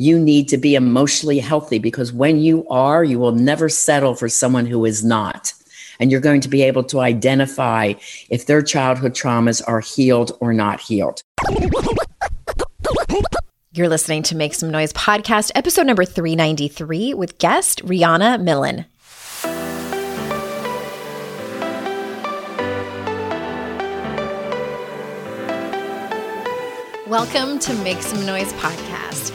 you need to be emotionally healthy, because when you are, you will never settle for someone who is not. And you're going to be able to identify if their childhood traumas are healed or not healed. You're listening to Make Some Noise Podcast, episode number 393 with guest Riana Milne. Welcome to Make Some Noise Podcast,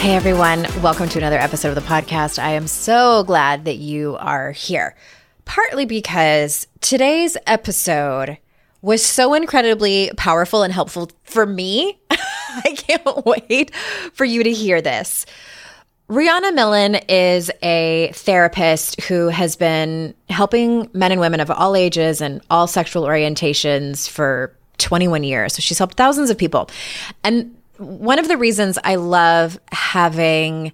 Hey everyone, welcome to another episode of the podcast. I am so glad that you are here, partly because today's episode was so incredibly powerful and helpful for me. I can't wait for you to hear this. Riana Milne is a therapist who has been helping men and women of all ages and all sexual orientations for 21 years. So she's helped thousands of people. And one of the reasons I love having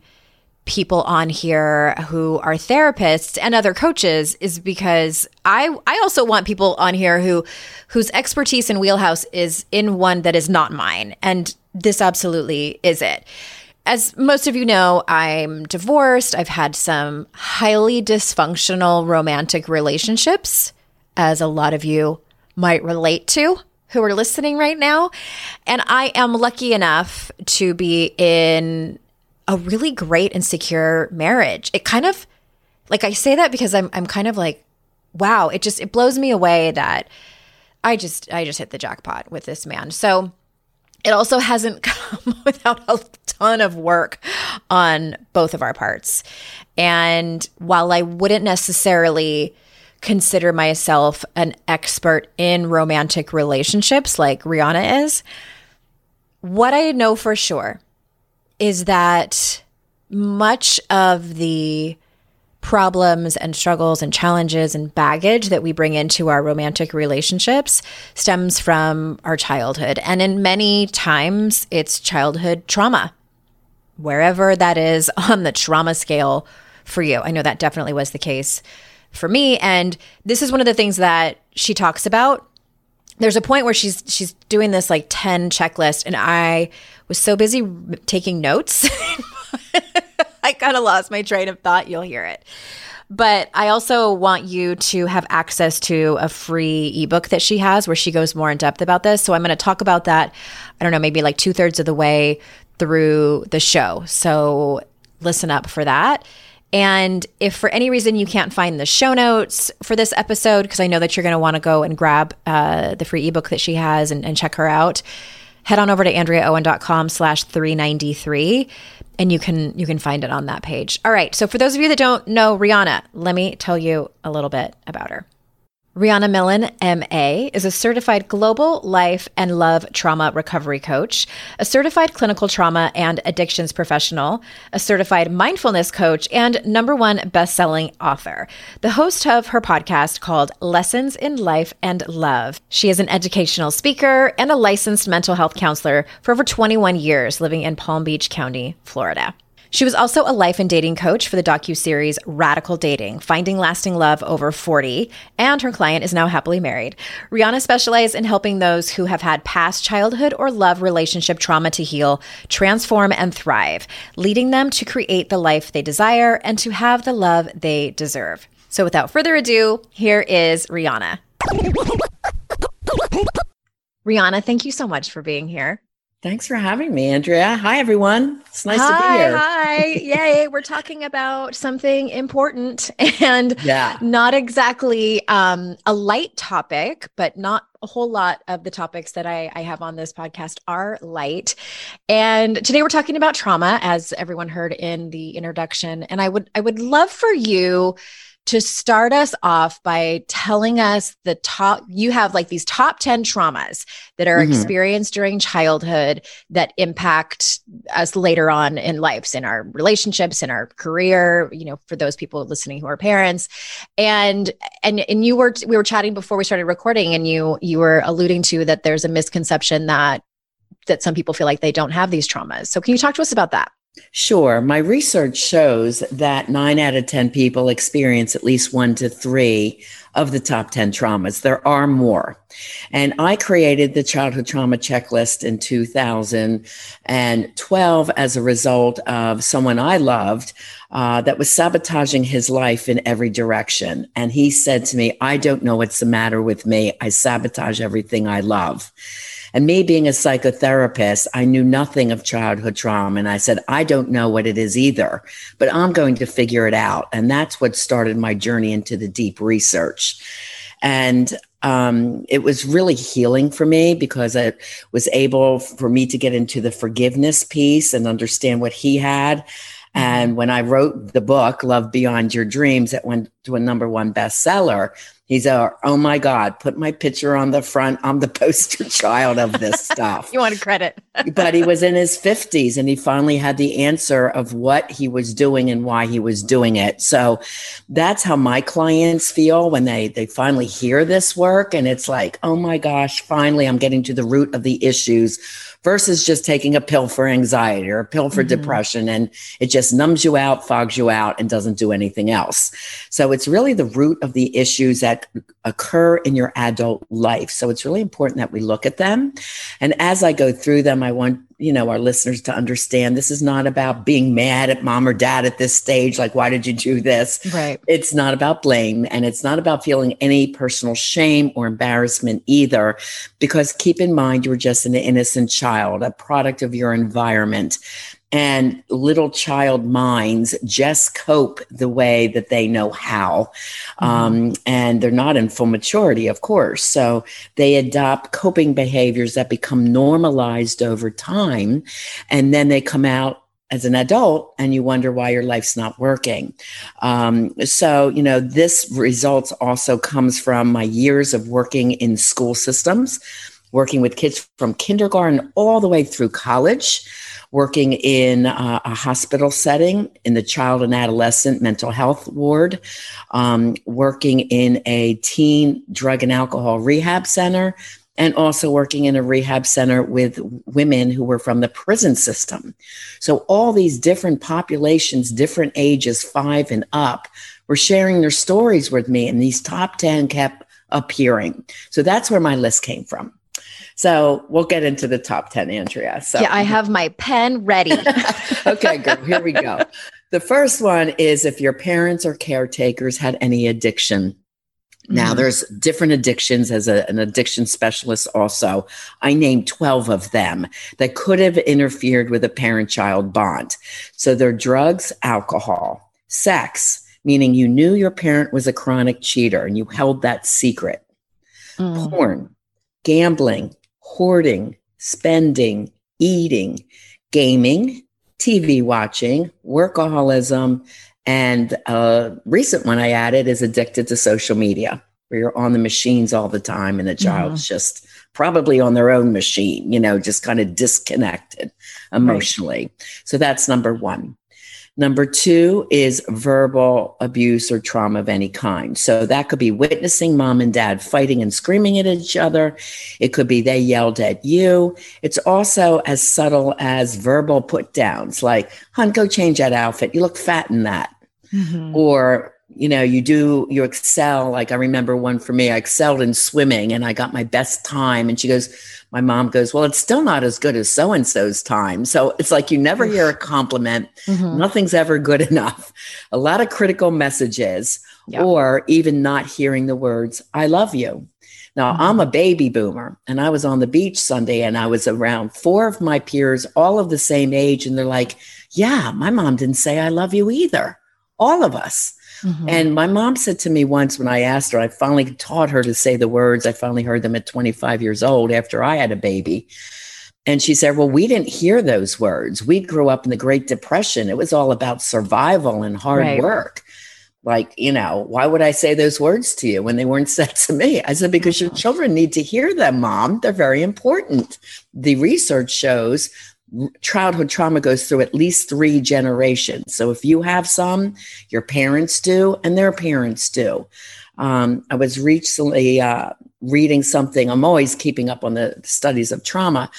people on here who are therapists and other coaches is because I also want people on here whose expertise and wheelhouse is in one that is not mine. And this absolutely is it. As most of you know, I'm divorced. I've had some highly dysfunctional romantic relationships, as a lot of you might relate to who are listening right now. And I am lucky enough to be in a really great and secure marriage. It kind of, like, I say that because I'm kind of like, wow, it blows me away that I just hit the jackpot with this man. So it also hasn't come without a ton of work on both of our parts. And while I wouldn't necessarily consider myself an expert in romantic relationships like Riana is, what I know for sure is that much of the problems and struggles and challenges and baggage that we bring into our romantic relationships stems from our childhood. And in many times, it's childhood trauma, wherever that is on the trauma scale for you. I know that definitely was the case for me. And this is one of the things that she talks about. There's a point where she's doing this like 10 checklist, and I was so busy taking notes I kind of lost my train of thought. You'll hear it. But I also want you to have access to a free ebook that she has where she goes more in depth about this. So I'm going to talk about that, I don't know, maybe like 2/3 of the way through the show. So listen up for that. And if for any reason you can't find the show notes for this episode, because I know that you're going to want to go and grab the free ebook that she has and check her out, head on over to AndreaOwen.com/393. And you can find it on that page. All right. So for those of you that don't know Riana, let me tell you a little bit about her. Riana Milne, MA, is a certified global life and love trauma recovery coach, a certified clinical trauma and addictions professional, a certified mindfulness coach, and #1 best-selling author. The host of her podcast called Lessons in Life and Love. She is an educational speaker and a licensed mental health counselor for over 21 years living in Palm Beach County, Florida. She was also a life and dating coach for the docuseries Radical Dating, Finding Lasting Love Over 40, and her client is now happily married. Riana specializes in helping those who have had past childhood or love relationship trauma to heal, transform, and thrive, leading them to create the life they desire and to have the love they deserve. So without further ado, here is Riana. Riana, thank you so much for being here. Thanks for having me, Andrea. Hi, everyone. It's nice to be here. Hi. Yay. We're talking about something important and not exactly a light topic, but not a whole lot of the topics that I have on this podcast are light. And today we're talking about trauma, as everyone heard in the introduction. And I would love for you to start us off by telling us the top, you have like these top 10 traumas that are experienced during childhood that impact us later on in lives, in our relationships, in our career, you know, for those people listening who are parents. And you were, we were chatting before we started recording, and you were alluding to that there's a misconception that some people feel like they don't have these traumas. So can you talk to us about that? Sure. My research shows that 9 out of 10 people experience at least 1 to 3 of the top 10 traumas. There are more. And I created the childhood trauma checklist in 2012 as a result of someone I loved that was sabotaging his life in every direction. And he said to me, "I don't know what's the matter with me. I sabotage everything I love." And me being a psychotherapist, I knew nothing of childhood trauma. And I said, "I don't know what it is either, but I'm going to figure it out." And that's what started my journey into the deep research. And it was really healing for me because it was able for me to get into the forgiveness piece and understand what he had. And when I wrote the book, Love Beyond Your Dreams, that went to a number 1 bestseller, he's like, "Oh my God, put my picture on the front. I'm the poster child of this stuff." You want credit. But he was in his 50s and he finally had the answer of what he was doing and why he was doing it. So that's how my clients feel when they finally hear this work. And it's like, oh my gosh, finally I'm getting to the root of the issues versus just taking a pill for anxiety or a pill for depression. And it just numbs you out, fogs you out, and doesn't do anything else. So it's really the root of the issues that occur in your adult life. So it's really important that we look at them. And as I go through them, I want, you know, our listeners to understand this is not about being mad at mom or dad at this stage. Like, why did you do this? Right. It's not about blame, and it's not about feeling any personal shame or embarrassment either, because keep in mind, you were just an innocent child, a product of your environment. And little child minds just cope the way that they know how. And they're not in full maturity, of course. So they adopt coping behaviors that become normalized over time. And then they come out as an adult and you wonder why your life's not working. So, you know, this results also comes from my years of working in school systems, working with kids from kindergarten all the way through college, working in a hospital setting in the child and adolescent mental health ward, working in a teen drug and alcohol rehab center, and also working in a rehab center with women who were from the prison system. So all these different populations, different ages, 5 and up, were sharing their stories with me, and these top 10 kept appearing. So that's where my list came from. So we'll get into the top 10, Andrea. So yeah, I have my pen ready. Okay, girl, here we go. The first one is if your parents or caretakers had any addiction. Now, there's different addictions as an addiction specialist also. I named 12 of them that could have interfered with a parent-child bond. So they're drugs, alcohol, sex, meaning you knew your parent was a chronic cheater and you held that secret, porn, gambling, hoarding, spending, eating, gaming, TV watching, workaholism, and a recent one I added is addicted to social media, where you're on the machines all the time and the child's just probably on their own machine, you know, just kind of disconnected emotionally. Right. So that's number 1. Number 2 is verbal abuse or trauma of any kind. So that could be witnessing mom and dad fighting and screaming at each other. It could be they yelled at you. It's also as subtle as verbal put downs like, "Hun, go change that outfit. You look fat in that." Or, you know, you excel. Like I remember one for me, I excelled in swimming and I got my best time. And she goes, my mom goes, "Well, it's still not as good as so-and-so's time." So it's like you never hear a compliment. Nothing's ever good enough. A lot of critical messages, or even not hearing the words, "I love you." Now, I'm a baby boomer and I was on the beach Sunday and I was around 4 of my peers, all of the same age. And they're like, "Yeah, my mom didn't say I love you either." All of us. And my mom said to me once when I asked her, I finally taught her to say the words. I finally heard them at 25 years old after I had a baby. And she said, "Well, we didn't hear those words. We grew up in the Great Depression. It was all about survival and hard work." like, you know, why would I say those words to you when they weren't said to me? I said, because your children need to hear them, Mom. They're very important. The research shows childhood trauma goes through at least 3 generations. So if you have some, your parents do and their parents do. I was recently reading something. I'm always keeping up on the studies of trauma.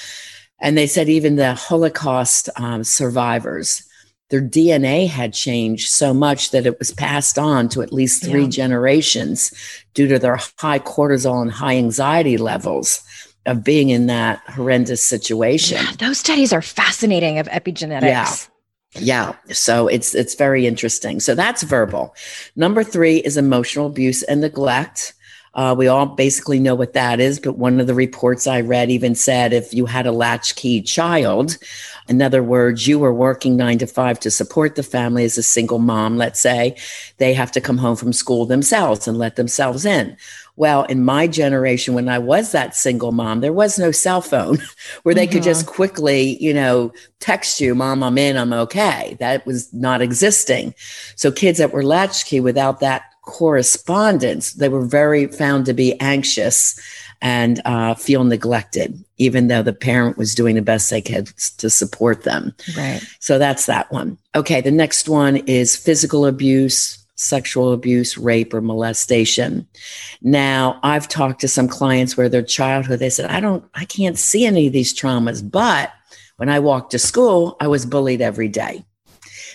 And they said even the Holocaust survivors, their DNA had changed so much that it was passed on to at least 3 generations due to their high cortisol and high anxiety levels of being in that horrendous situation. Yeah, those studies are fascinating of epigenetics. Yeah. So it's very interesting. So that's verbal. Number 3 is emotional abuse and neglect. We all basically know what that is, but one of the reports I read even said if you had a latchkey child, in other words, you were working 9 to 5 to support the family as a single mom, let's say, they have to come home from school themselves and let themselves in. Well, in my generation, when I was that single mom, there was no cell phone where they could just quickly, you know, text you, Mom, I'm in, I'm okay. That was not existing. So kids that were latchkey without that correspondence, they were very found to be anxious and feel neglected, even though the parent was doing the best they could to support them. Right. So that's that one. Okay. The next one is physical abuse, sexual abuse, rape, or molestation. Now, I've talked to some clients where their childhood, they said, I can't see any of these traumas, but when I walked to school, I was bullied every day.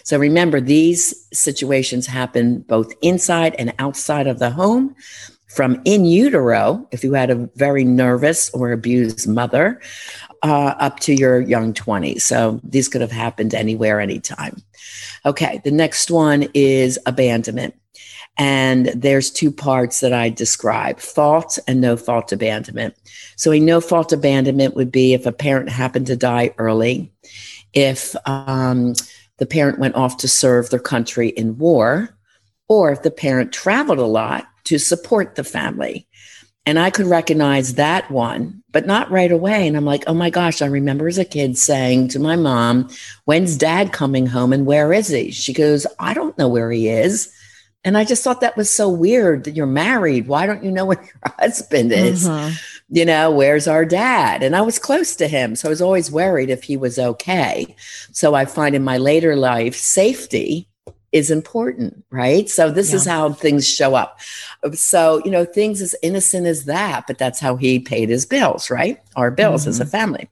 So remember, these situations happen both inside and outside of the home, from in utero, if you had a very nervous or abused mother, up to your young 20s. So these could have happened anywhere, anytime. Okay, the next one is abandonment. And there's 2 parts that I describe, fault and no-fault abandonment. So a no-fault abandonment would be if a parent happened to die early, if the parent went off to serve their country in war, or if the parent traveled a lot to support the family. And I could recognize that one, but not right away. And I'm like, oh my gosh, I remember as a kid saying to my mom, when's Dad coming home and where is he? She goes, I don't know where he is. And I just thought that was so weird that you're married. Why don't you know where your husband is? You know, where's our dad? And I was close to him. So I was always worried if he was okay. So I find in my later life, safety is important, right? So this is how things show up. So, you know, things as innocent as that, but that's how he paid his bills, right? Our bills as a family.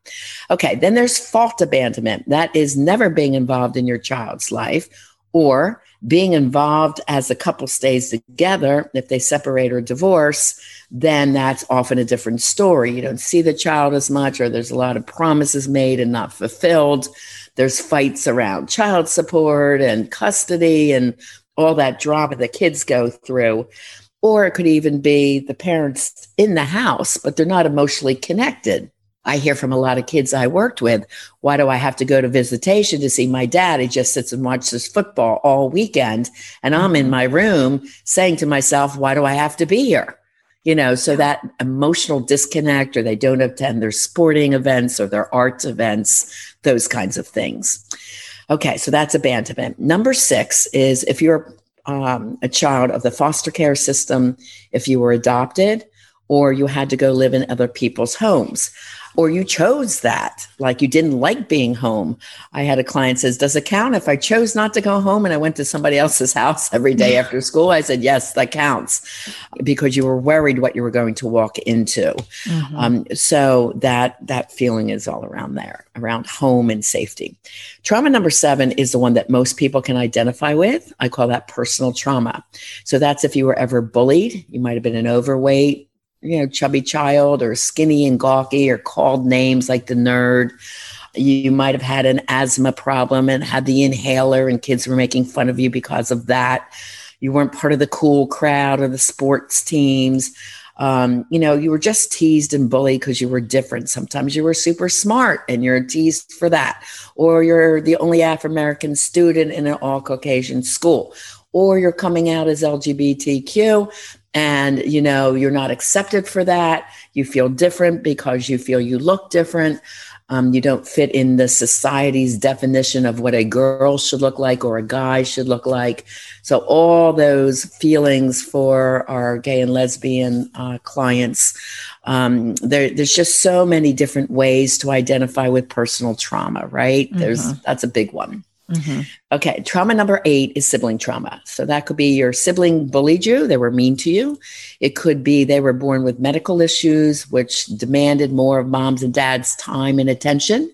Okay. Then there's fault abandonment. That is never being involved in your child's life or being involved as a couple stays together. If they separate or divorce, then that's often a different story. You don't see the child as much, or there's a lot of promises made and not fulfilled. There's fights around child support and custody and all that drama the kids go through. Or it could even be the parents in the house, but they're not emotionally connected. I hear from a lot of kids I worked with, why do I have to go to visitation to see my dad? He just sits and watches football all weekend. And I'm in my room saying to myself, why do I have to be here? You know, so that emotional disconnect, or they don't attend their sporting events or their arts events, those kinds of things. Okay, so that's abandonment. Number 6 is if you're a child of the foster care system, if you were adopted, or you had to go live in other people's homes, or you chose that, like you didn't like being home. I had a client says, does it count if I chose not to go home and I went to somebody else's house every day after school? I said, yes, that counts, because you were worried what you were going to walk into. So that feeling is all around there, around home and safety. Trauma number 7 is the one that most people can identify with. I call that personal trauma. So that's if you were ever bullied, you might've been an overweight, you know, chubby child, or skinny and gawky, or called names like the nerd. You might have had an asthma problem and had the inhaler, and kids were making fun of you because of that. You weren't part of the cool crowd or the sports teams. You know, you were just teased and bullied because you were different. Sometimes you were super smart and you're teased for that, or you're the only African-American student in an all-Caucasian school, or you're coming out as LGBTQ. And, you know, you're not accepted for that. You feel different because you feel you look different. You don't fit in the society's definition of what a girl should look like or a guy should look like. So all those feelings for our gay and lesbian clients, there's just so many different ways to identify with personal trauma, right? Mm-hmm. That's a big one. Mm-hmm. Okay. Trauma number 8 is sibling trauma. So that could be your sibling bullied you. They were mean to you. It could be they were born with medical issues, which demanded more of mom's and dad's time and attention.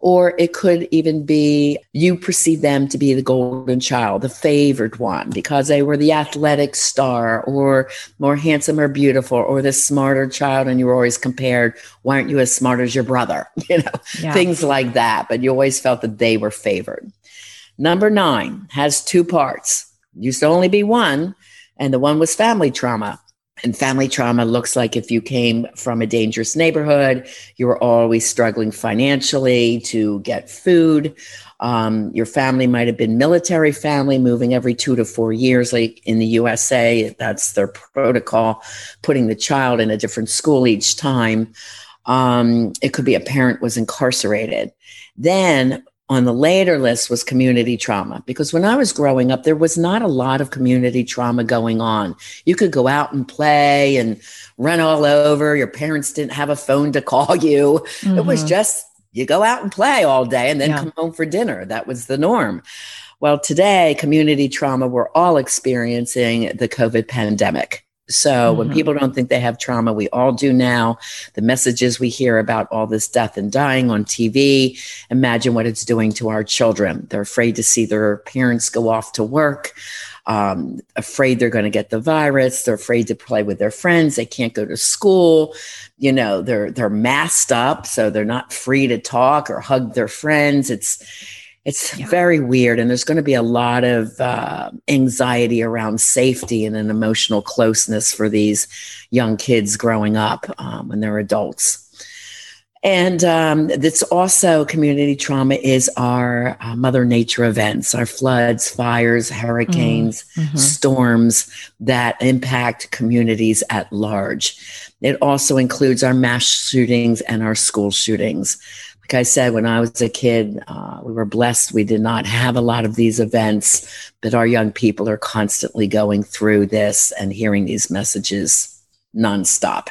Or it could even be you perceive them to be the golden child, the favored one, because they were the athletic star or more handsome or beautiful or the smarter child. And you were always compared. Why aren't you as smart as your brother? Things like that. But you always felt that they were favored. Number 9 has 2 parts. Used to only be one, and the one was family trauma. And family trauma looks like if you came from a dangerous neighborhood, you were always struggling financially to get food. Your family might have been military family, moving every 2 to 4 years, like in the USA. That's their protocol, putting the child in a different school each time. It could be a parent was incarcerated. Then on the later list was community trauma, because when I was growing up, there was not a lot of community trauma going on. You could go out and play and run all over. Your parents didn't have a phone to call you. Mm-hmm. It was just you go out and play all day and then come home for dinner. That was the norm. Well, today, community trauma, we're all experiencing the COVID pandemic. So when people don't think they have trauma, we all do now. The messages we hear about all this death and dying on TV, imagine what it's doing to our children. They're afraid to see their parents go off to work, afraid they're going to get the virus. They're afraid to play with their friends. They can't go to school. You know, they're masked up, so they're not free to talk or hug their friends. It's very weird, and there's going to be a lot of anxiety around safety and an emotional closeness for these young kids growing up when they're adults. And that's also community trauma is our Mother Nature events, our floods, fires, hurricanes, storms that impact communities at large. It also includes our mass shootings and our school shootings. Like I said, when I was a kid, we were blessed. We did not have a lot of these events, but our young people are constantly going through this and hearing these messages nonstop.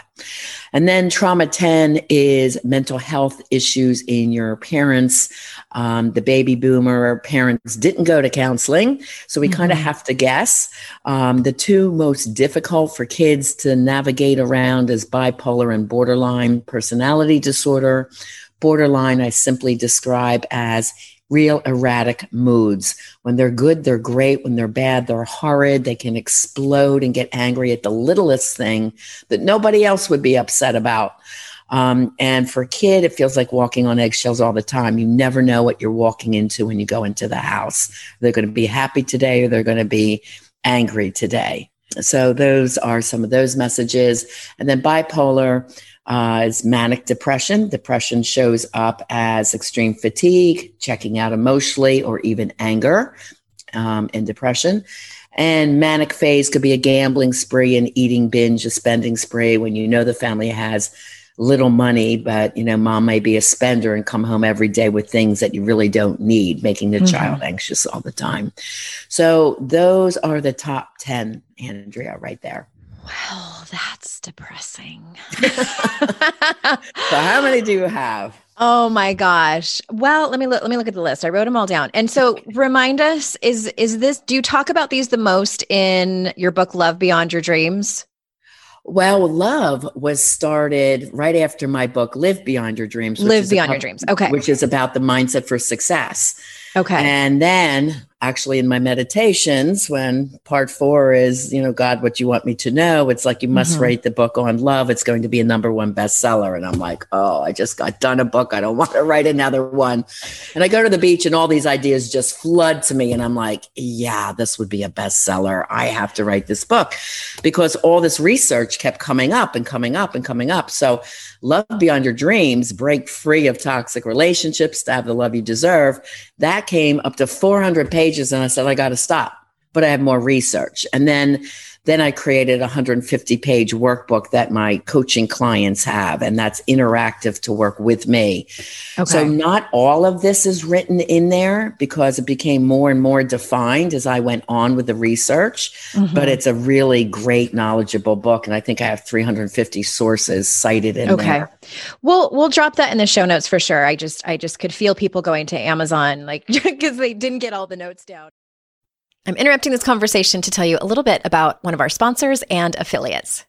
And then trauma 10 is mental health issues in your parents. The baby boomer parents didn't go to counseling, so we kind of have to guess. The 2 most difficult for kids to navigate around is bipolar and borderline personality disorder. Borderline, I simply describe as real erratic moods. When they're good, they're great. When they're bad, they're horrid. They can explode and get angry at the littlest thing that nobody else would be upset about. And for a kid, it feels like walking on eggshells all the time. You never know what you're walking into when you go into the house. They're going to be happy today or they're going to be angry today. So those are some of those messages. And then bipolar is manic depression. Depression shows up as extreme fatigue, checking out emotionally, or even anger and depression. And manic phase could be a gambling spree, an eating binge, a spending spree, when you know the family has little money, but, you know, mom may be a spender and come home every day with things that you really don't need, making the child anxious all the time. So those are the top 10, Andrea, right there. Wow, that's depressing. So how many do you have? Oh my gosh. Well, let me look at the list. I wrote them all down. And so remind us, is this, do you talk about these the most in your book, Love Beyond Your Dreams? Well, Love was started right after my book, Live Beyond Your Dreams. Live Beyond Your Dreams. Okay. Which is about the mindset for success. Okay. And then actually in my meditations, when part 4 is, you know, God, what you want me to know? It's like, you must write the book on love. It's going to be a #1 bestseller. And I'm like, oh, I just got done a book. I don't want to write another one. And I go to the beach and all these ideas just flood to me. And I'm like, yeah, this would be a bestseller. I have to write this book because all this research kept coming up and coming up and coming up. So Love Beyond Your Dreams, break free of toxic relationships to have the love you deserve. That came up to 400 pages and I said, I got to stop. but I have more research. And then I created a 150-page workbook that my coaching clients have, and that's interactive to work with me. Okay. So not all of this is written in there because it became more and more defined as I went on with the research, but it's a really great, knowledgeable book. And I think I have 350 sources cited in there. Okay. We'll drop that in the show notes for sure. I just could feel people going to Amazon, like, because they didn't get all the notes down. I'm interrupting this conversation to tell you a little bit about one of our sponsors and affiliates.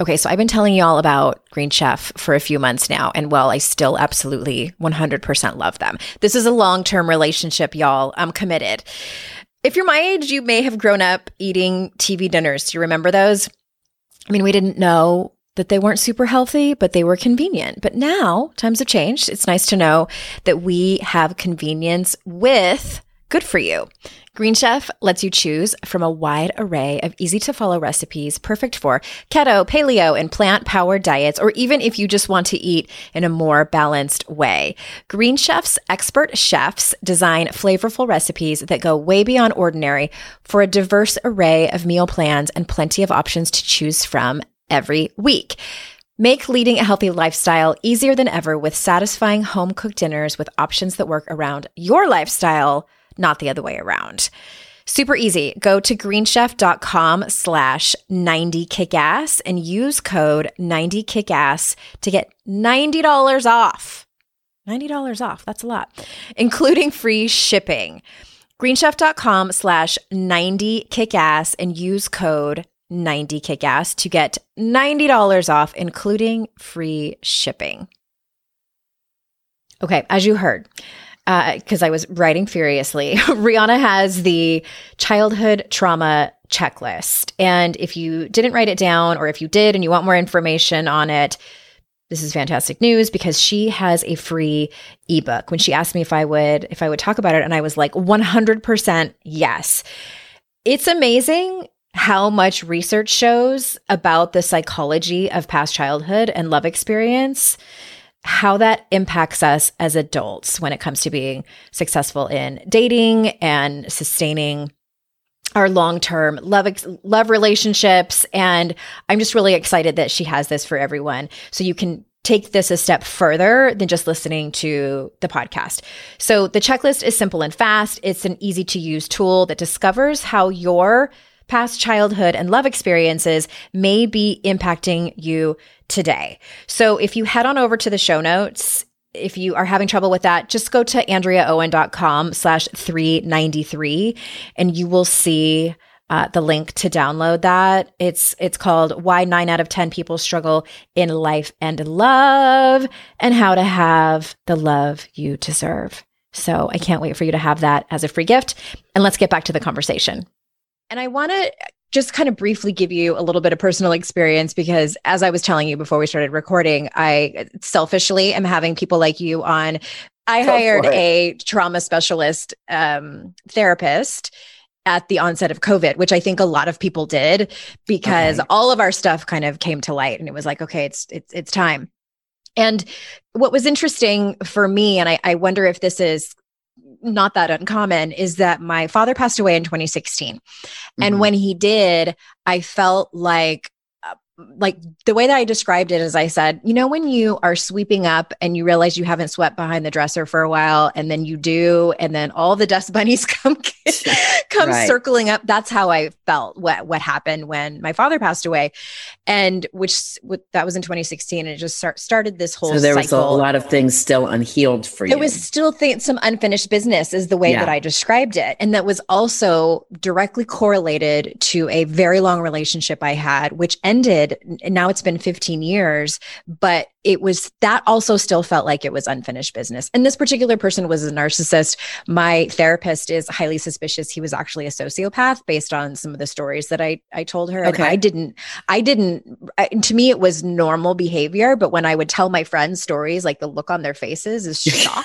Okay, so I've been telling you all about Green Chef for a few months now, and while I still absolutely 100% love them, this is a long-term relationship, y'all. I'm committed. If you're my age, you may have grown up eating TV dinners. Do you remember those? I mean, we didn't know that they weren't super healthy, but they were convenient. But now times have changed. It's nice to know that we have convenience with good for you. Green Chef lets you choose from a wide array of easy-to-follow recipes perfect for keto, paleo, and plant-powered diets, or even if you just want to eat in a more balanced way. Green Chef's expert chefs design flavorful recipes that go way beyond ordinary for a diverse array of meal plans and plenty of options to choose from every week. Make leading a healthy lifestyle easier than ever with satisfying home-cooked dinners with options that work around your lifestyle, not the other way around. Super easy. Go to greenchef.com/90kickass and use code 90kickass to get $90 off. $90 off. That's a lot, including free shipping. greenchef.com/90kickass and use code 90kickass to get $90 off, including free shipping. Okay, as you heard, because I was writing furiously, Riana has the childhood trauma checklist. And if you didn't write it down, or if you did and you want more information on it, this is fantastic news because she has a free ebook. When she asked me if I would talk about it, and I was like, 100% yes. It's amazing how much research shows about the psychology of past childhood and love experience, how that impacts us as adults when it comes to being successful in dating and sustaining our long-term love relationships. And I'm just really excited that she has this for everyone, so you can take this a step further than just listening to the podcast. So the checklist is simple and fast. It's an easy-to-use tool that discovers how your past childhood and love experiences may be impacting you today. So if you head on over to the show notes, if you are having trouble with that, just go to AndreaOwen.com/393 and you will see the link to download that. It's called Why 9 Out of 10 People Struggle in Life and Love and How to Have the Love You Deserve. So I can't wait for you to have that as a free gift. And let's get back to the conversation. And I want to just kind of briefly give you a little bit of personal experience, because as I was telling you before we started recording, I selfishly am having people like you on. I hired a trauma specialist therapist at the onset of COVID, which I think a lot of people did, because all of our stuff kind of came to light and it was like, okay, it's time. And what was interesting for me, and I wonder if this is not that uncommon, is that my father passed away in 2016. And when he did, I felt like the way that I described it is I said, you know, when you are sweeping up and you realize you haven't swept behind the dresser for a while, and then you do, and then all the dust bunnies come circling up. That's how I felt what happened when my father passed away, and that was in 2016. And it just started this whole cycle. So there was a lot of things still unhealed for you. It was still some unfinished business is the way that I described it. And that was also directly correlated to a very long relationship I had, which ended. And now it's been 15 years, but it was that also still felt like it was unfinished business. And this particular person was a narcissist. My therapist is highly suspicious. He was actually a sociopath based on some of the stories that I told her. Okay. And I to me, it was normal behavior. But when I would tell my friends stories, like the look on their faces is shock.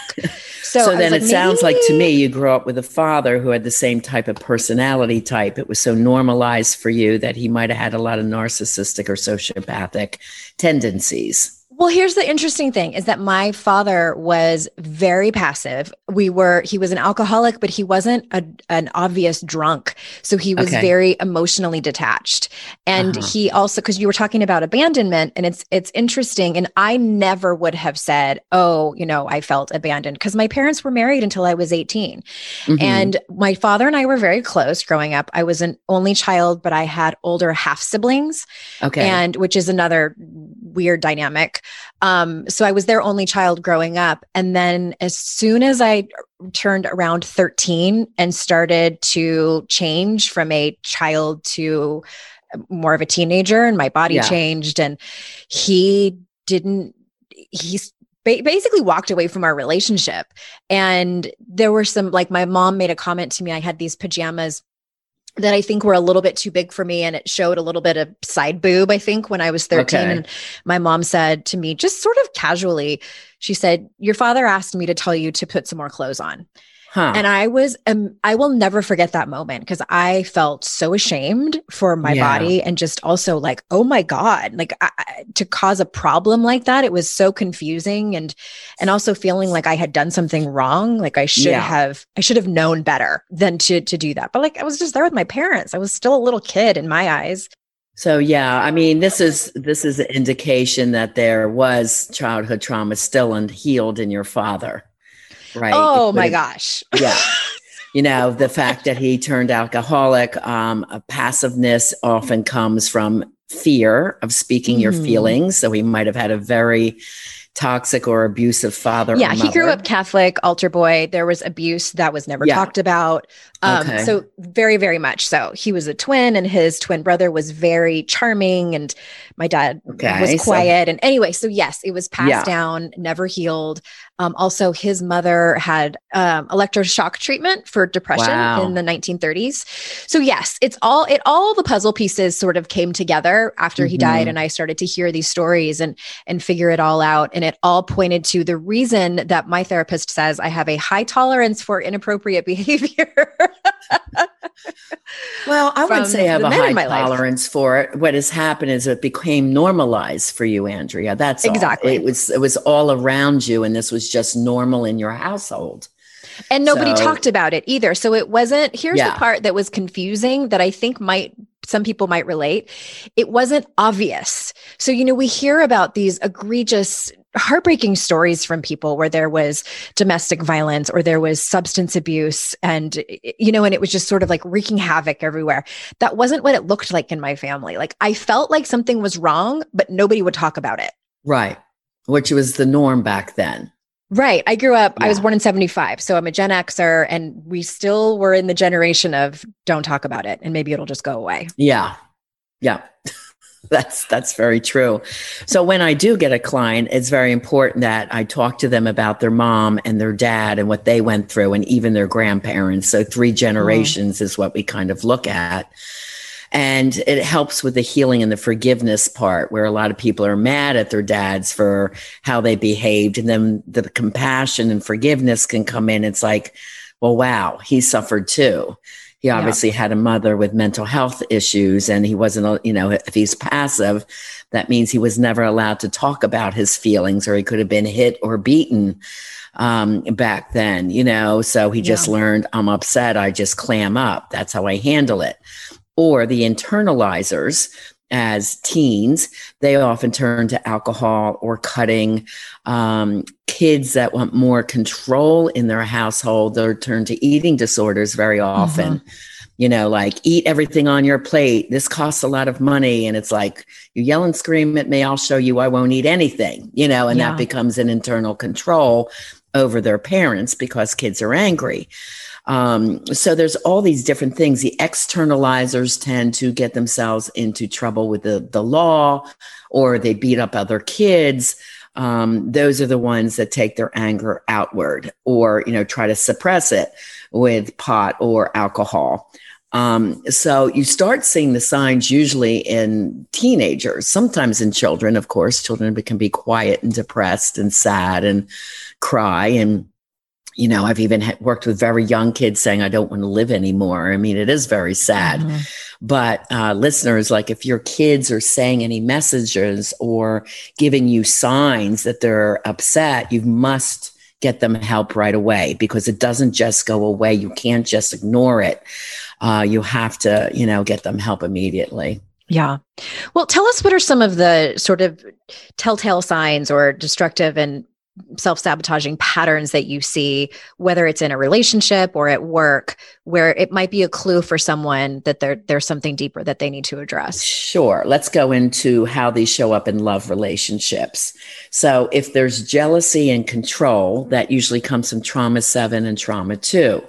So then it sounds like to me, you grew up with a father who had the same type of personality type. It was so normalized for you that he might've had a lot of narcissistic or sociopathic tendencies. Well, here's the interesting thing is that my father was very passive. He was an alcoholic, but he wasn't an obvious drunk. So he was very emotionally detached. And he also, because you were talking about abandonment, and it's interesting. And I never would have said, oh, you know, I felt abandoned, because my parents were married until I was 18. Mm-hmm. And my father and I were very close growing up. I was an only child, but I had older half siblings. Okay. And which is another weird dynamic. So I was their only child growing up. And then as soon as I turned around 13 and started to change from a child to more of a teenager, and my body changed, and he basically walked away from our relationship. And there were some, like, my mom made a comment to me. I had these pajamas that I think were a little bit too big for me, and it showed a little bit of side boob, I think, when I was 13. Okay. And my mom said to me, just sort of casually, she said, your father asked me to tell you to put some more clothes on. Huh. And I was, I will never forget that moment, because I felt so ashamed for my body, and just also like, oh my God, like to cause a problem like that. It was so confusing, and also feeling like I had done something wrong. Like I should have known better than to do that. But like, I was just there with my parents. I was still a little kid in my eyes. So, yeah, I mean, this is an indication that there was childhood trauma still unhealed in your father. Right. Oh my gosh. Yeah. You know, the fact that he turned alcoholic, passiveness often comes from fear of speaking your feelings. So he might have had a very toxic or abusive father. Yeah. Or mother. He grew up Catholic, altar boy. There was abuse that was never talked about. So very, very much so. He was a twin, and his twin brother was very charming, and my dad was quiet. So, and anyway, so yes, it was passed down, never healed. Also, his mother had electroshock treatment for depression in the 1930s. So yes, all the puzzle pieces sort of came together after he died, and I started to hear these stories and figure it all out. And it all pointed to the reason that my therapist says I have a high tolerance for inappropriate behavior. Well, I wouldn't say I have a high tolerance for it. What has happened is it became normalized for you, Andrea. That's exactly all. It was all around you, and this was just normal in your household. And nobody talked about it either. So it wasn't, here's the part that was confusing that I think some people might relate. It wasn't obvious. So, you know, we hear about these egregious, heartbreaking stories from people where there was domestic violence or there was substance abuse, and, you know, and it was just sort of like wreaking havoc everywhere. That wasn't what it looked like in my family. Like, I felt like something was wrong, but nobody would talk about it. Right. Which was the norm back then. Right. I grew up, I was born in 1975. So I'm a Gen Xer, and we still were in the generation of don't talk about it, and maybe it'll just go away. Yeah. Yeah. That's very true. So when I do get a client, it's very important that I talk to them about their mom and their dad and what they went through, and even their grandparents. So 3 generations is what we kind of look at. And it helps with the healing and the forgiveness part, where a lot of people are mad at their dads for how they behaved. And then the compassion and forgiveness can come in. It's like, well, wow, he suffered too. He obviously had a mother with mental health issues, and he wasn't, you know, if he's passive, that means he was never allowed to talk about his feelings, or he could have been hit or beaten back then, you know. So he just learned, I'm upset, I just clam up. That's how I handle it. Or the internalizers as teens, they often turn to alcohol or cutting. Kids that want more control in their household, they'll turn to eating disorders very often. You know, like, eat everything on your plate. This costs a lot of money. And it's like, you yell and scream at me, I'll show you I won't eat anything, you know, and that becomes an internal control over their parents because kids are angry. So there's all these different things. The externalizers tend to get themselves into trouble with the law, or they beat up other kids. Those are the ones that take their anger outward, or, you know, try to suppress it with pot or alcohol. So you start seeing the signs usually in teenagers, sometimes in children. Of course, children can be quiet and depressed and sad and cry and you know, I've even worked with very young kids saying, I don't want to live anymore. I mean, it is very sad. Mm-hmm. But listeners, like if your kids are saying any messages or giving you signs that they're upset, you must get them help right away, because it doesn't just go away. You can't just ignore it. You have to, you know, get them help immediately. Yeah. Well, tell us, what are some of the sort of telltale signs or destructive and self-sabotaging patterns that you see, whether it's in a relationship or at work, where it might be a clue for someone that there's something deeper that they need to address? Sure. Let's go into how these show up in love relationships. So if there's jealousy and control, that usually comes from trauma 7 and trauma 2,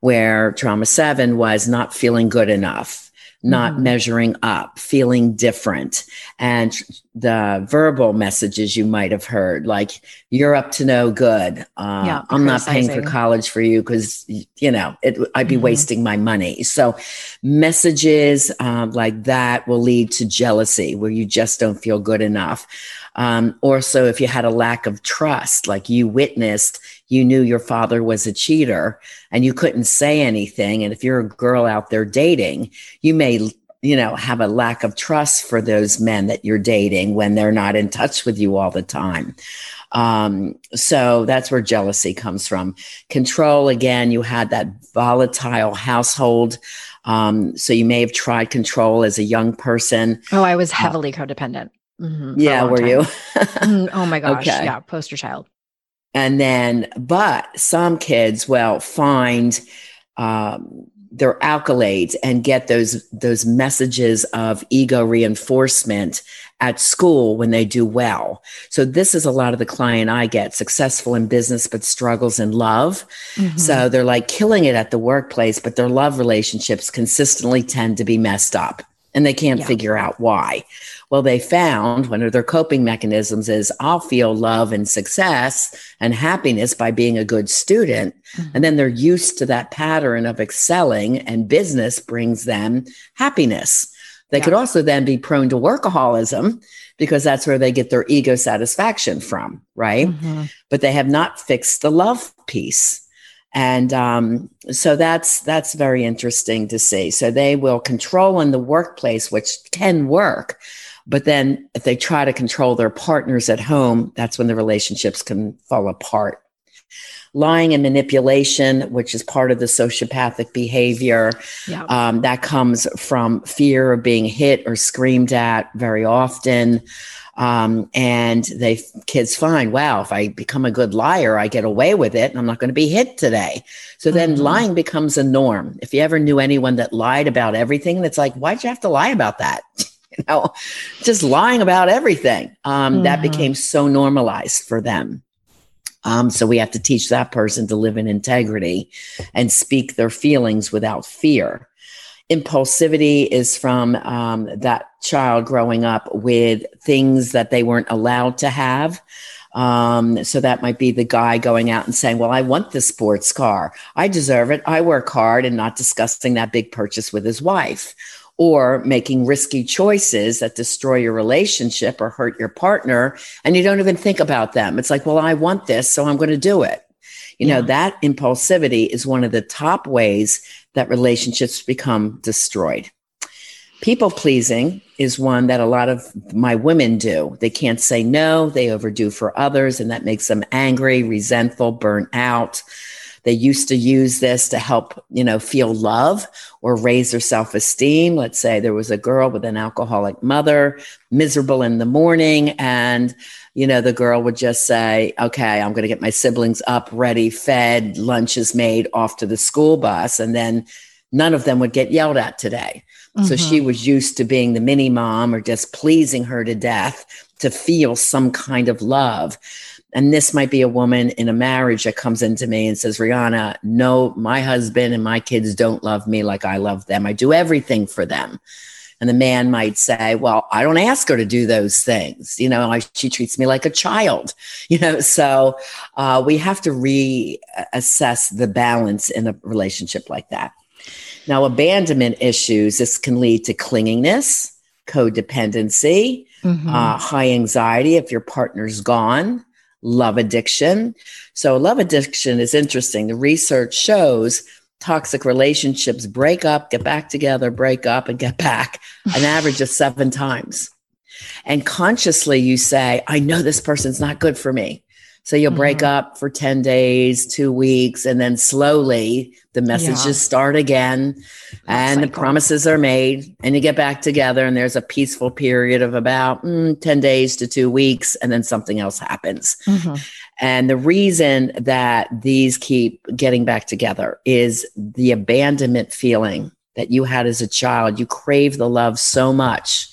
where trauma 7 was not feeling good enough, not measuring up, feeling different. And the verbal messages you might have heard, like, you're up to no good. I'm not paying for college for you because, you know, I'd be wasting my money. So messages like that will lead to jealousy, where you just don't feel good enough. Also, if you had a lack of trust, like you witnessed, you knew your father was a cheater and you couldn't say anything. And if you're a girl out there dating, you may, you know, have a lack of trust for those men that you're dating when they're not in touch with you all the time. So that's where jealousy comes from. Control, again, you had that volatile household. So you may have tried control as a young person. Oh, I was heavily codependent. Mm-hmm, yeah, were you? Oh my gosh. Okay. Yeah, poster child. And then, but some kids will find their accolades and get those messages of ego reinforcement at school when they do well. So this is a lot of the client I get, successful in business, but struggles in love. Mm-hmm. So they're like killing it at the workplace, but their love relationships consistently tend to be messed up. And they can't figure out why. Well, they found one of their coping mechanisms is, I'll feel love and success and happiness by being a good student. Mm-hmm. And then they're used to that pattern of excelling, and business brings them happiness. They could also then be prone to workaholism, because that's where they get their ego satisfaction from, right? Mm-hmm. But they have not fixed the love piece. And so that's very interesting to see. So they will control in the workplace, which can work, but then if they try to control their partners at home, that's when the relationships can fall apart. Lying and manipulation, which is part of the sociopathic behavior, that comes from fear of being hit or screamed at very often. And kids find, wow, if I become a good liar, I get away with it and I'm not going to be hit today. So then lying becomes a norm. If you ever knew anyone that lied about everything, that's like, why'd you have to lie about that? You know, just lying about everything. That became so normalized for them. So we have to teach that person to live in integrity and speak their feelings without fear. Impulsivity is from that child growing up with things that they weren't allowed to have. So that might be the guy going out and saying, well, I want the sports car. I deserve it. I work hard, and not discussing that big purchase with his wife, or making risky choices that destroy your relationship or hurt your partner. And you don't even think about them. It's like, well, I want this, so I'm going to do it. You know, that impulsivity is one of the top ways that relationships become destroyed. People pleasing is one that a lot of my women do. They can't say no, they overdo for others, and that makes them angry, resentful, burnt out. They used to use this to help, you know, feel love or raise their self-esteem. Let's say there was a girl with an alcoholic mother, miserable in the morning, and you know, the girl would just say, okay, I'm going to get my siblings up, ready, fed, lunch is made, off to the school bus. And then none of them would get yelled at today. Mm-hmm. So she was used to being the mini mom or just pleasing her to death to feel some kind of love. And this might be a woman in a marriage that comes into me and says, Riana, no, my husband and my kids don't love me like I love them. I do everything for them. And the man might say, well, I don't ask her to do those things. You know, she treats me like a child, you know, so we have to reassess the balance in a relationship like that. Now, abandonment issues, this can lead to clinginess, codependency, high anxiety if your partner's gone, love addiction. So love addiction is interesting. The research shows toxic relationships break up, get back together, break up, and get back an average of 7 times. And consciously you say, I know this person's not good for me. So you'll break up for 10 days, 2 weeks, and then slowly the messages start again and the promises are made and you get back together and there's a peaceful period of about 10 days to 2 weeks and then something else happens. Mm-hmm. And the reason that these keep getting back together is the abandonment feeling that you had as a child. You crave the love so much,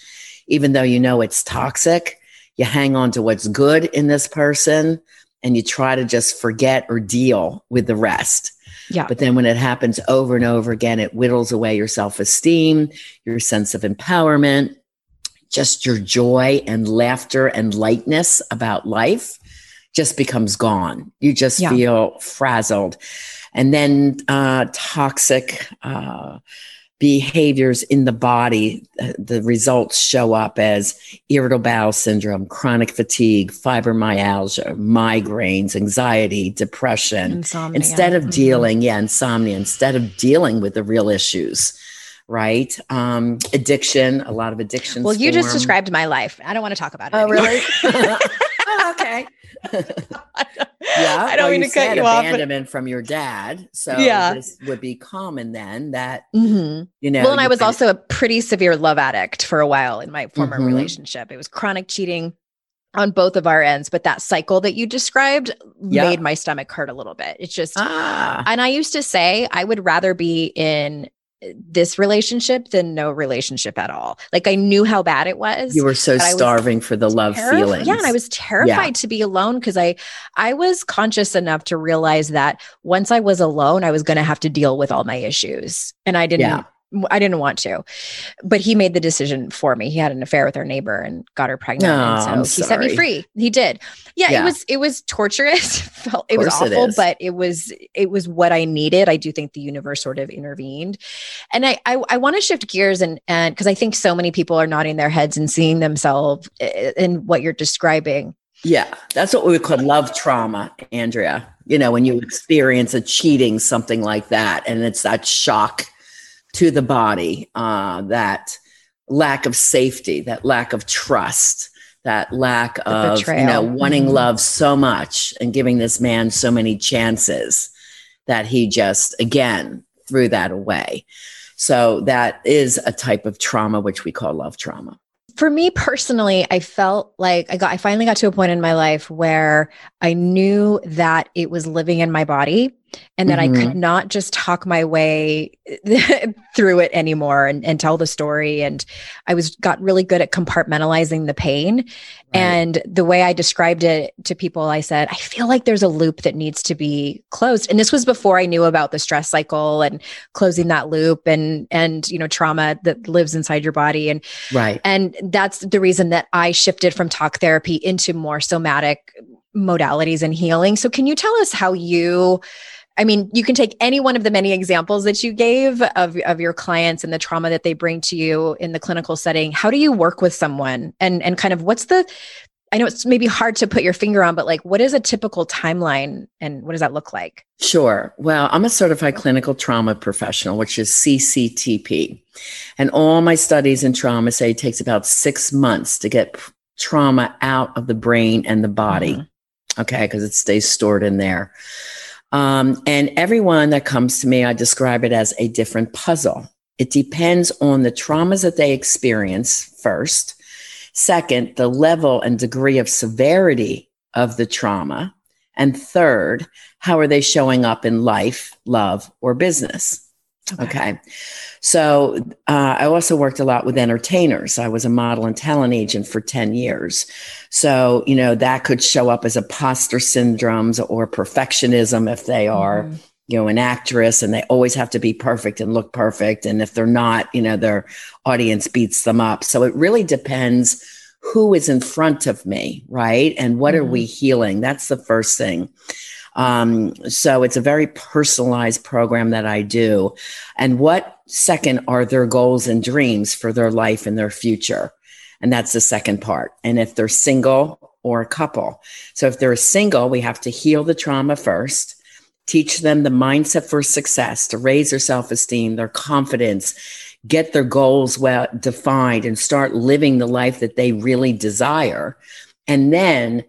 even though you know it's toxic, you hang on to what's good in this person. And you try to just forget or deal with the rest. Yeah. But then when it happens over and over again, it whittles away your self-esteem, your sense of empowerment, just your joy and laughter and lightness about life just becomes gone. You just feel frazzled. And then toxic behaviors in the body, the results show up as irritable bowel syndrome, chronic fatigue, fibromyalgia, migraines, anxiety, depression, insomnia. Instead of dealing with the real issues, right? Addiction, a lot of addictions. Well, you just described my life. I don't want to talk about it. Oh, really? Okay. I don't mean to cut you off. Abandonment from your dad, so this would be common then. That you know. Well, and I was also a pretty severe love addict for a while in my former relationship. It was chronic cheating on both of our ends, but that cycle that you described made my stomach hurt a little bit. It's just, and I used to say I would rather be in this relationship than no relationship at all. Like I knew how bad it was. You were so starving for the love feelings. Yeah. And I was terrified to be alone because I was conscious enough to realize that once I was alone, I was going to have to deal with all my issues. And I didn't want to, but he made the decision for me. He had an affair with our neighbor and got her pregnant. And so he set me free. He did. Yeah. It was torturous. It was awful, but it was what I needed. I do think the universe sort of intervened. And I want to shift gears and cause I think so many people are nodding their heads and seeing themselves in what you're describing. Yeah. That's what we would call love trauma, Andrea, you know, when you experience a cheating, something like that. And it's that shock to the body, that lack of safety, that lack of trust, that lack of betrayal. You know, wanting love so much and giving this man so many chances that he just, again, threw that away. So that is a type of trauma, which we call love trauma. For me personally, I felt like I finally got to a point in my life where I knew that it was living in my body and that I could not just talk my way through it anymore and tell the story. And I got really good at compartmentalizing the pain. Right. And the way I described it to people, I said, I feel like there's a loop that needs to be closed. And this was before I knew about the stress cycle and closing that loop and you know, trauma that lives inside your body. And right. And that's the reason that I shifted from talk therapy into more somatic modalities and healing. So can you tell us how you can take any one of the many examples that you gave of your clients and the trauma that they bring to you in the clinical setting. How do you work with someone and kind of what's I know it's maybe hard to put your finger on, but like, what is a typical timeline and what does that look like? Sure. Well, I'm a certified clinical trauma professional, which is CCTP. And all my studies in trauma say it takes about 6 months to get trauma out of the brain and the body. Okay. Cause it stays stored in there. And everyone that comes to me, I describe it as a different puzzle. It depends on the traumas that they experience first. Second, the level and degree of severity of the trauma. And third, how are they showing up in life, love, or business? Okay. So I also worked a lot with entertainers. I was a model and talent agent for 10 years. So, you know, that could show up as imposter syndromes or perfectionism if they are, you know, an actress and they always have to be perfect and look perfect. And if they're not, you know, their audience beats them up. So it really depends who is in front of me, right? And what are we healing? That's the first thing. So it's a very personalized program that I do. And what second are their goals and dreams for their life and their future? And that's the second part. And if they're single or a couple. So if they're single, we have to heal the trauma first, teach them the mindset for success, to raise their self-esteem, their confidence, get their goals well defined, and start living the life that they really desire. And then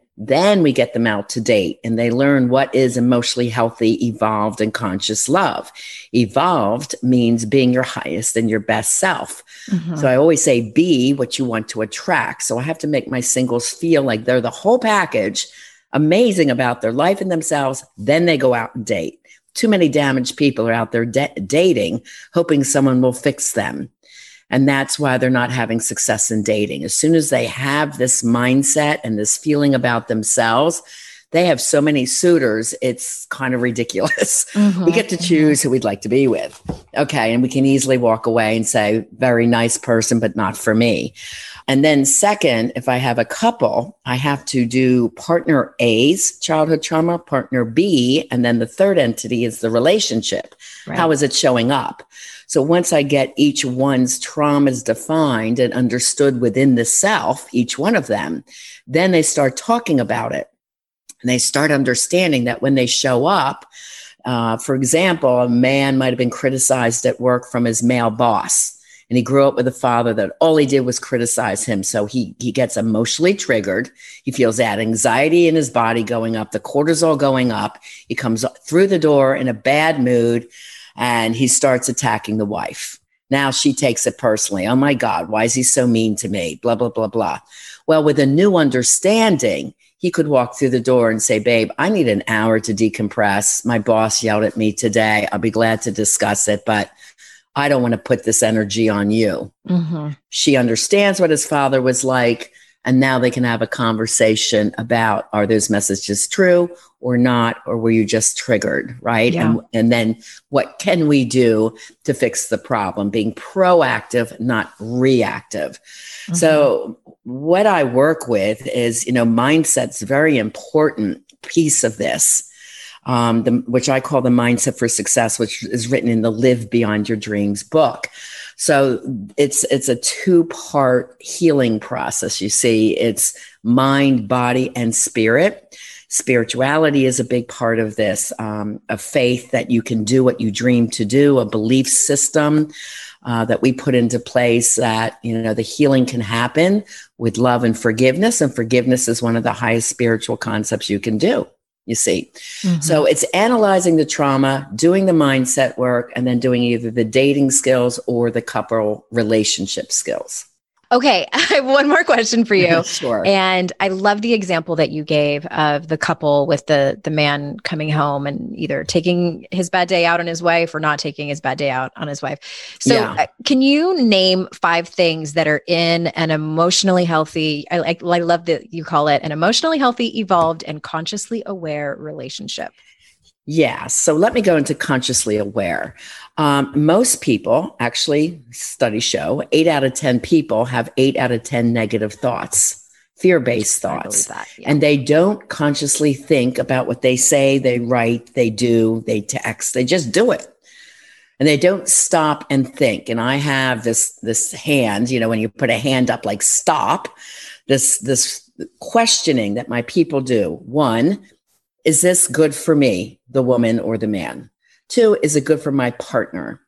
we get them out to date and they learn what is emotionally healthy, evolved, and conscious love. Evolved means being your highest and your best self. Mm-hmm. So I always say, be what you want to attract. So I have to make my singles feel like they're the whole package, amazing about their life and themselves. Then they go out and date. Too many damaged people are out there dating, hoping someone will fix them. And that's why they're not having success in dating. As soon as they have this mindset and this feeling about themselves, they have so many suitors, it's kind of ridiculous. Mm-hmm. We get to choose who we'd like to be with. Okay, and we can easily walk away and say, very nice person, but not for me. And then second, if I have a couple, I have to do partner A's childhood trauma, partner B, and then the third entity is the relationship. Right. How is it showing up? So once I get each one's traumas defined and understood within the self, each one of them, then they start talking about it. And they start understanding that when they show up, for example, a man might have been criticized at work from his male boss. And he grew up with a father that all he did was criticize him. So he gets emotionally triggered. He feels that anxiety in his body going up, the cortisol going up. He comes through the door in a bad mood and he starts attacking the wife. Now she takes it personally. Oh my God, why is he so mean to me? Blah, blah, blah, blah. Well, with a new understanding, he could walk through the door and say, babe, I need an hour to decompress. My boss yelled at me today. I'll be glad to discuss it, but I don't want to put this energy on you. Mm-hmm. She understands what his father was like. And now they can have a conversation about, are those messages true or not? Or were you just triggered, right? Yeah. And then what can we do to fix the problem? Being proactive, not reactive. Mm-hmm. So what I work with is, mindset's a very important piece of this, which I call the mindset for success, which is written in the Live Beyond Your Dreams book. So it's a two-part healing process. You see, it's mind, body, and spirit. Spirituality is a big part of this, a faith that you can do what you dream to do, a belief system that we put into place that, the healing can happen with love and forgiveness. And forgiveness is one of the highest spiritual concepts you can do. You see, mm-hmm. So it's analyzing the trauma, doing the mindset work, and then doing either the dating skills or the couple relationship skills. Okay, I have one more question for you. Sure. And I love the example that you gave of the couple with the man coming home and either taking his bad day out on his wife or not taking his bad day out on his wife. So Can you name 5 things that are in an emotionally healthy, I love that you call it an emotionally healthy, evolved, and consciously aware relationship? Yeah. So let me go into consciously aware. Most people, actually, studies show 8 out of 10 people have 8 out of 10 negative thoughts, fear-based thoughts. And they don't consciously think about what they say, they write, they do, they text, they just do it. And they don't stop and think. And I have this hand, when you put a hand up, like stop, this questioning that my people do. 1, is this good for me, the woman or the man? 2, is it good for my partner?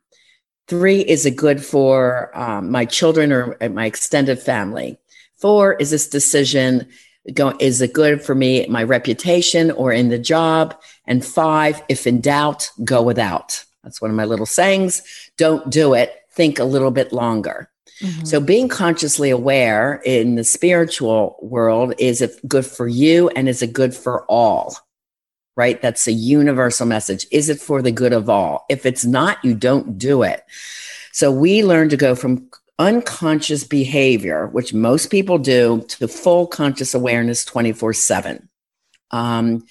3, is it good for my children or my extended family? 4, is this decision, is it good for me, my reputation or in the job? And 5, if in doubt, go without. That's one of my little sayings. Don't do it. Think a little bit longer. Mm-hmm. So being consciously aware in the spiritual world, is it good for you and is it good for all? Right? That's a universal message. Is it for the good of all? If it's not, you don't do it. So we learn to go from unconscious behavior, which most people do, to full conscious awareness 24/7. And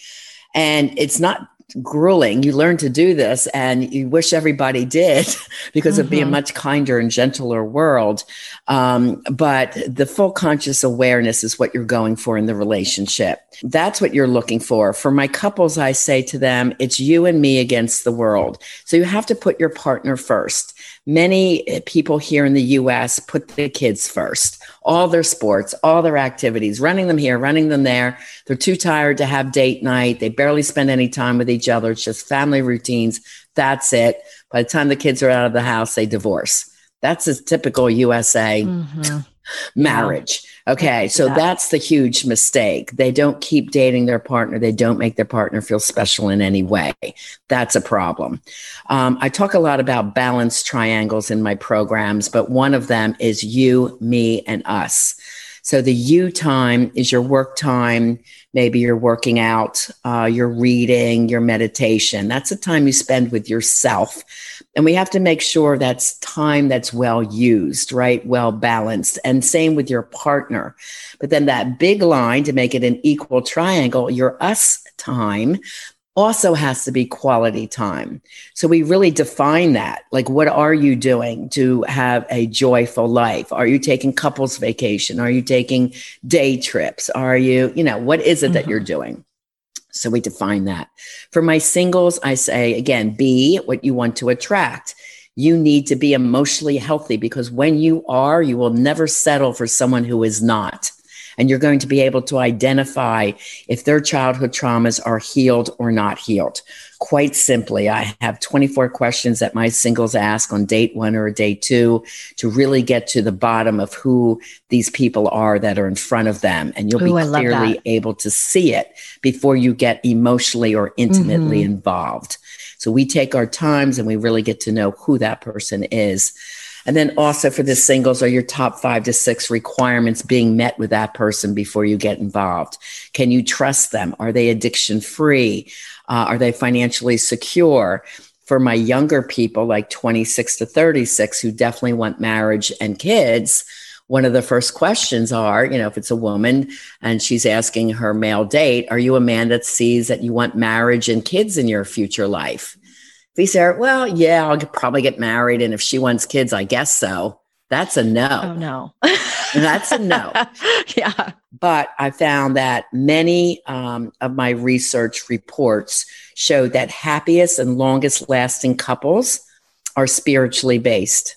it's not grueling. You learn to do this and you wish everybody did because it'd be a much kinder and gentler world. But the full conscious awareness is what you're going for in the relationship. That's what you're looking for. For my couples, I say to them, it's you and me against the world. So you have to put your partner first. Many people here in the U.S. put the kids first, all their sports, all their activities, running them here, running them there. They're too tired to have date night. They barely spend any time with each other. It's just family routines. That's it. By the time the kids are out of the house, they divorce. That's a typical USA marriage. Okay. So that's the huge mistake. They don't keep dating their partner. They don't make their partner feel special in any way. That's a problem. I talk a lot about balance triangles in my programs, but one of them is you, me, and us. So the you time is your work time. Maybe you're working out, you're reading, your meditation. That's the time you spend with yourself. And we have to make sure that's time that's well used, right? Well balanced. And same with your partner. But then that big line to make it an equal triangle, your us time also has to be quality time. So we really define that. Like, what are you doing to have a joyful life? Are you taking couples vacation? Are you taking day trips? Are you, you know, what is it that you're doing? So we define that. For my singles, I say, again, be what you want to attract. You need to be emotionally healthy because when you are, you will never settle for someone who is not. And you're going to be able to identify if their childhood traumas are healed or not healed. Quite simply, I have 24 questions that my singles ask on date one or date two to really get to the bottom of who these people are that are in front of them. And you'll be clearly able to see it before you get emotionally or intimately involved. So we take our times and we really get to know who that person is. And then also for the singles are your top 5 to 6 requirements being met with that person before you get involved. Can you trust them? Are they addiction free? Are they financially secure? For my younger people, like 26 to 36, who definitely want marriage and kids, one of the first questions are, you know, if it's a woman and she's asking her male date, are you a man that sees that you want marriage and kids in your future life? They say, well, yeah, I'll probably get married. And if she wants kids, I guess so. That's a no. Oh, no. That's a no. Yeah. But I found that many of my research reports showed that happiest and longest lasting couples are spiritually based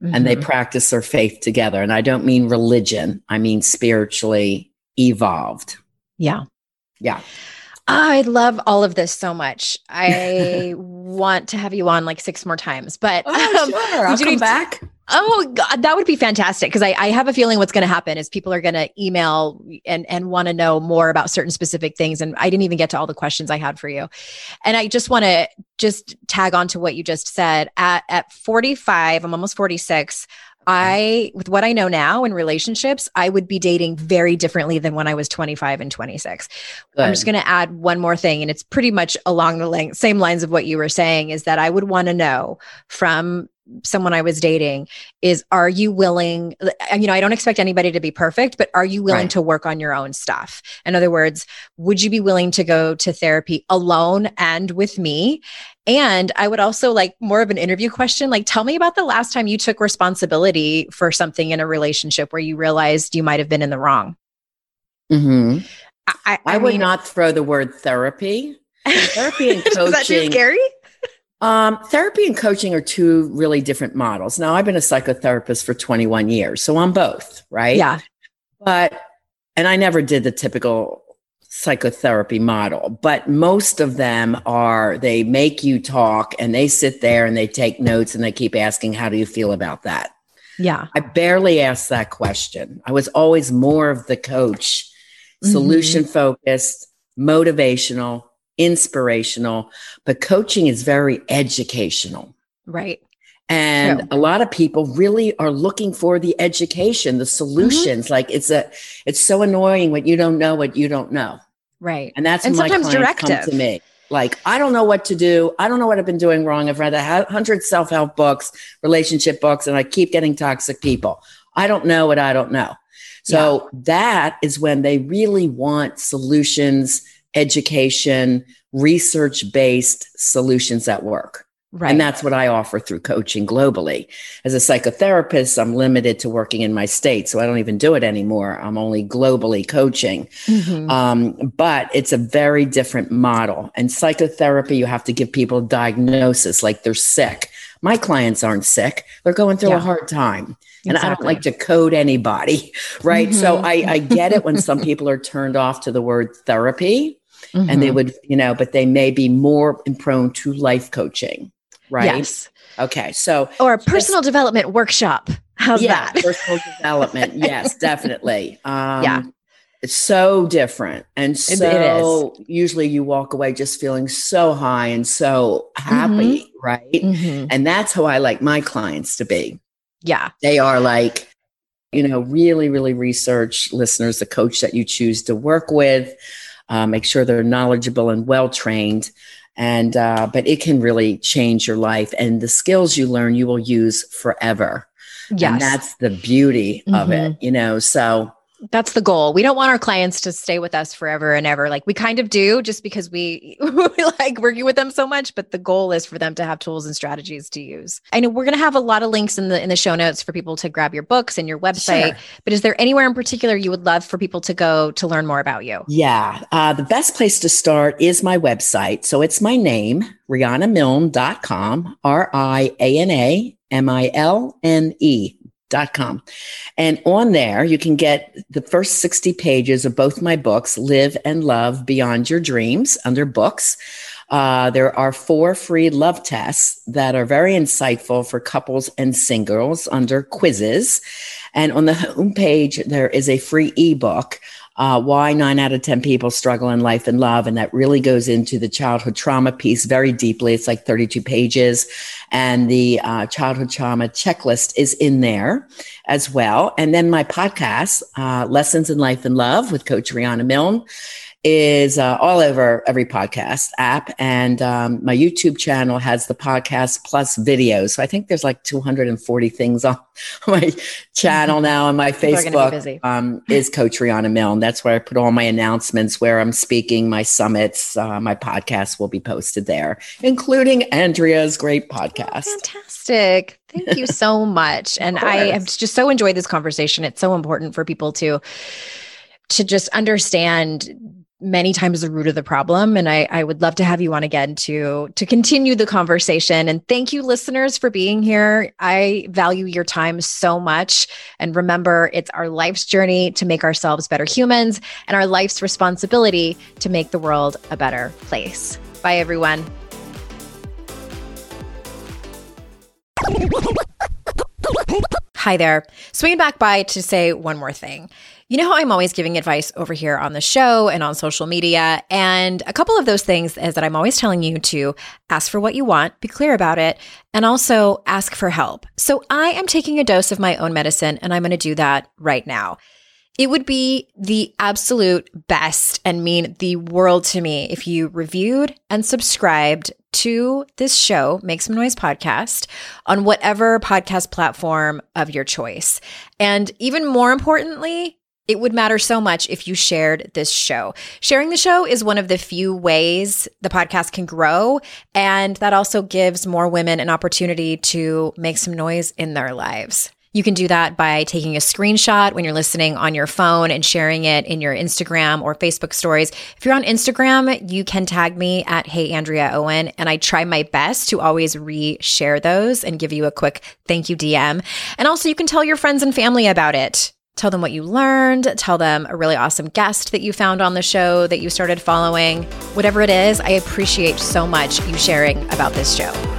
and they practice their faith together. And I don't mean religion. I mean, spiritually evolved. Yeah. Yeah. I love all of this so much. I want to have you on like 6 more times, but sure. I'll come back. Oh God, that would be fantastic. Cause I have a feeling what's going to happen is people are going to email and want to know more about certain specific things. And I didn't even get to all the questions I had for you. And I just want to just tag on to what you just said. At 45, I'm almost 46. With what I know now in relationships, I would be dating very differently than when I was 25 and 26. Good. I'm just going to add one more thing, and it's pretty much along the same lines of what you were saying, is that I would want to know from someone I was dating is, are you willing, you know, I don't expect anybody to be perfect, but are you willing to work on your own stuff? In other words, would you be willing to go to therapy alone and with me? And I would also like more of an interview question, like, tell me about the last time you took responsibility for something in a relationship where you realized you might've been in the wrong. I would not throw the word therapy. Therapy and coaching. Is that too scary? Therapy and coaching are two really different models. Now, I've been a psychotherapist for 21 years, so I'm both, right? Yeah. And I never did the typical psychotherapy model, but most of them are, they make you talk and they sit there and they take notes and they keep asking, how do you feel about that? Yeah. I barely asked that question. I was always more of the coach, solution-focused, motivational, inspirational, but coaching is very educational. Right. And a lot of people really are looking for the education, the solutions. Like it's so annoying when you don't know what you don't know. Right. And that's when sometimes my clients come to me. Like, I don't know what to do. I don't know what I've been doing wrong. I've read 100 self-help books, relationship books, and I keep getting toxic people. I don't know what I don't know. So that is when they really want solutions, education, research-based solutions that work. Right. And that's what I offer through coaching globally. As a psychotherapist, I'm limited to working in my state, so I don't even do it anymore. I'm only globally coaching. Mm-hmm. But it's a very different model. And psychotherapy, you have to give people a diagnosis like they're sick. My clients aren't sick. They're going through a hard time. And I don't like to code anybody, right? Mm-hmm. So I get it when some people are turned off to the word therapy. Mm-hmm. And they would, you know, but they may be more prone to life coaching. Right. Yes. Okay. So, or a personal development workshop. How's that? Personal development. Yes, definitely. It's so different. And so it is. Usually you walk away just feeling so high and so happy. Mm-hmm. Right. Mm-hmm. And that's how I like my clients to be. Yeah. They are like, you know, really, really research listeners, the coach that you choose to work with, make sure they're knowledgeable and well-trained. And, but it can really change your life, and the skills you learn, you will use forever. Yes. And that's the beauty of it, you know, so. That's the goal. We don't want our clients to stay with us forever and ever. Like we kind of do, just because we like working with them so much, but the goal is for them to have tools and strategies to use. I know we're going to have a lot of links in the show notes for people to grab your books and your website, sure. But is there anywhere in particular you would love for people to go to learn more about you? Yeah. The best place to start is my website. So it's my name, RianaMilne.com, RianaMilne.com. And on there, you can get the first 60 pages of both my books, Live and Love Beyond Your Dreams, under books. There are 4 free love tests that are very insightful for couples and singles under quizzes. And on the homepage, there is a free ebook, Why 9 out of 10 People Struggle in Life and Love. And that really goes into the childhood trauma piece very deeply. It's like 32 pages. And the childhood trauma checklist is in there as well. And then my podcast, Lessons in Life and Love with Coach Riana Milne, is all over every podcast app. And my YouTube channel has the podcast plus videos. So I think there's like 240 things on my channel now. And my Facebook is Coach Riana Milne. That's where I put all my announcements, where I'm speaking, my summits, my podcast will be posted there, including Andrea's great podcast. Oh, fantastic. Thank you so much. And I have just so enjoyed this conversation. It's so important for people to just understand many times the root of the problem. And I would love to have you on again to continue the conversation. And thank you, listeners, for being here. I value your time so much. And remember, it's our life's journey to make ourselves better humans and our life's responsibility to make the world a better place. Bye, everyone. Hi there. Swinging back by to say one more thing. You know how I'm always giving advice over here on the show and on social media, and a couple of those things is that I'm always telling you to ask for what you want, be clear about it, and also ask for help. So I am taking a dose of my own medicine, and I'm going to do that right now. It would be the absolute best and mean the world to me if you reviewed and subscribed to this show, Make Some Noise Podcast, on whatever podcast platform of your choice. And even more importantly, it would matter so much if you shared this show. Sharing the show is one of the few ways the podcast can grow, and that also gives more women an opportunity to make some noise in their lives. You can do that by taking a screenshot when you're listening on your phone and sharing it in your Instagram or Facebook stories. If you're on Instagram, you can tag me at Hey Andrea Owen, and I try my best to always re-share those and give you a quick thank you DM. And also you can tell your friends and family about it. Tell them what you learned, tell them a really awesome guest that you found on the show that you started following. Whatever it is, I appreciate so much you sharing about this show.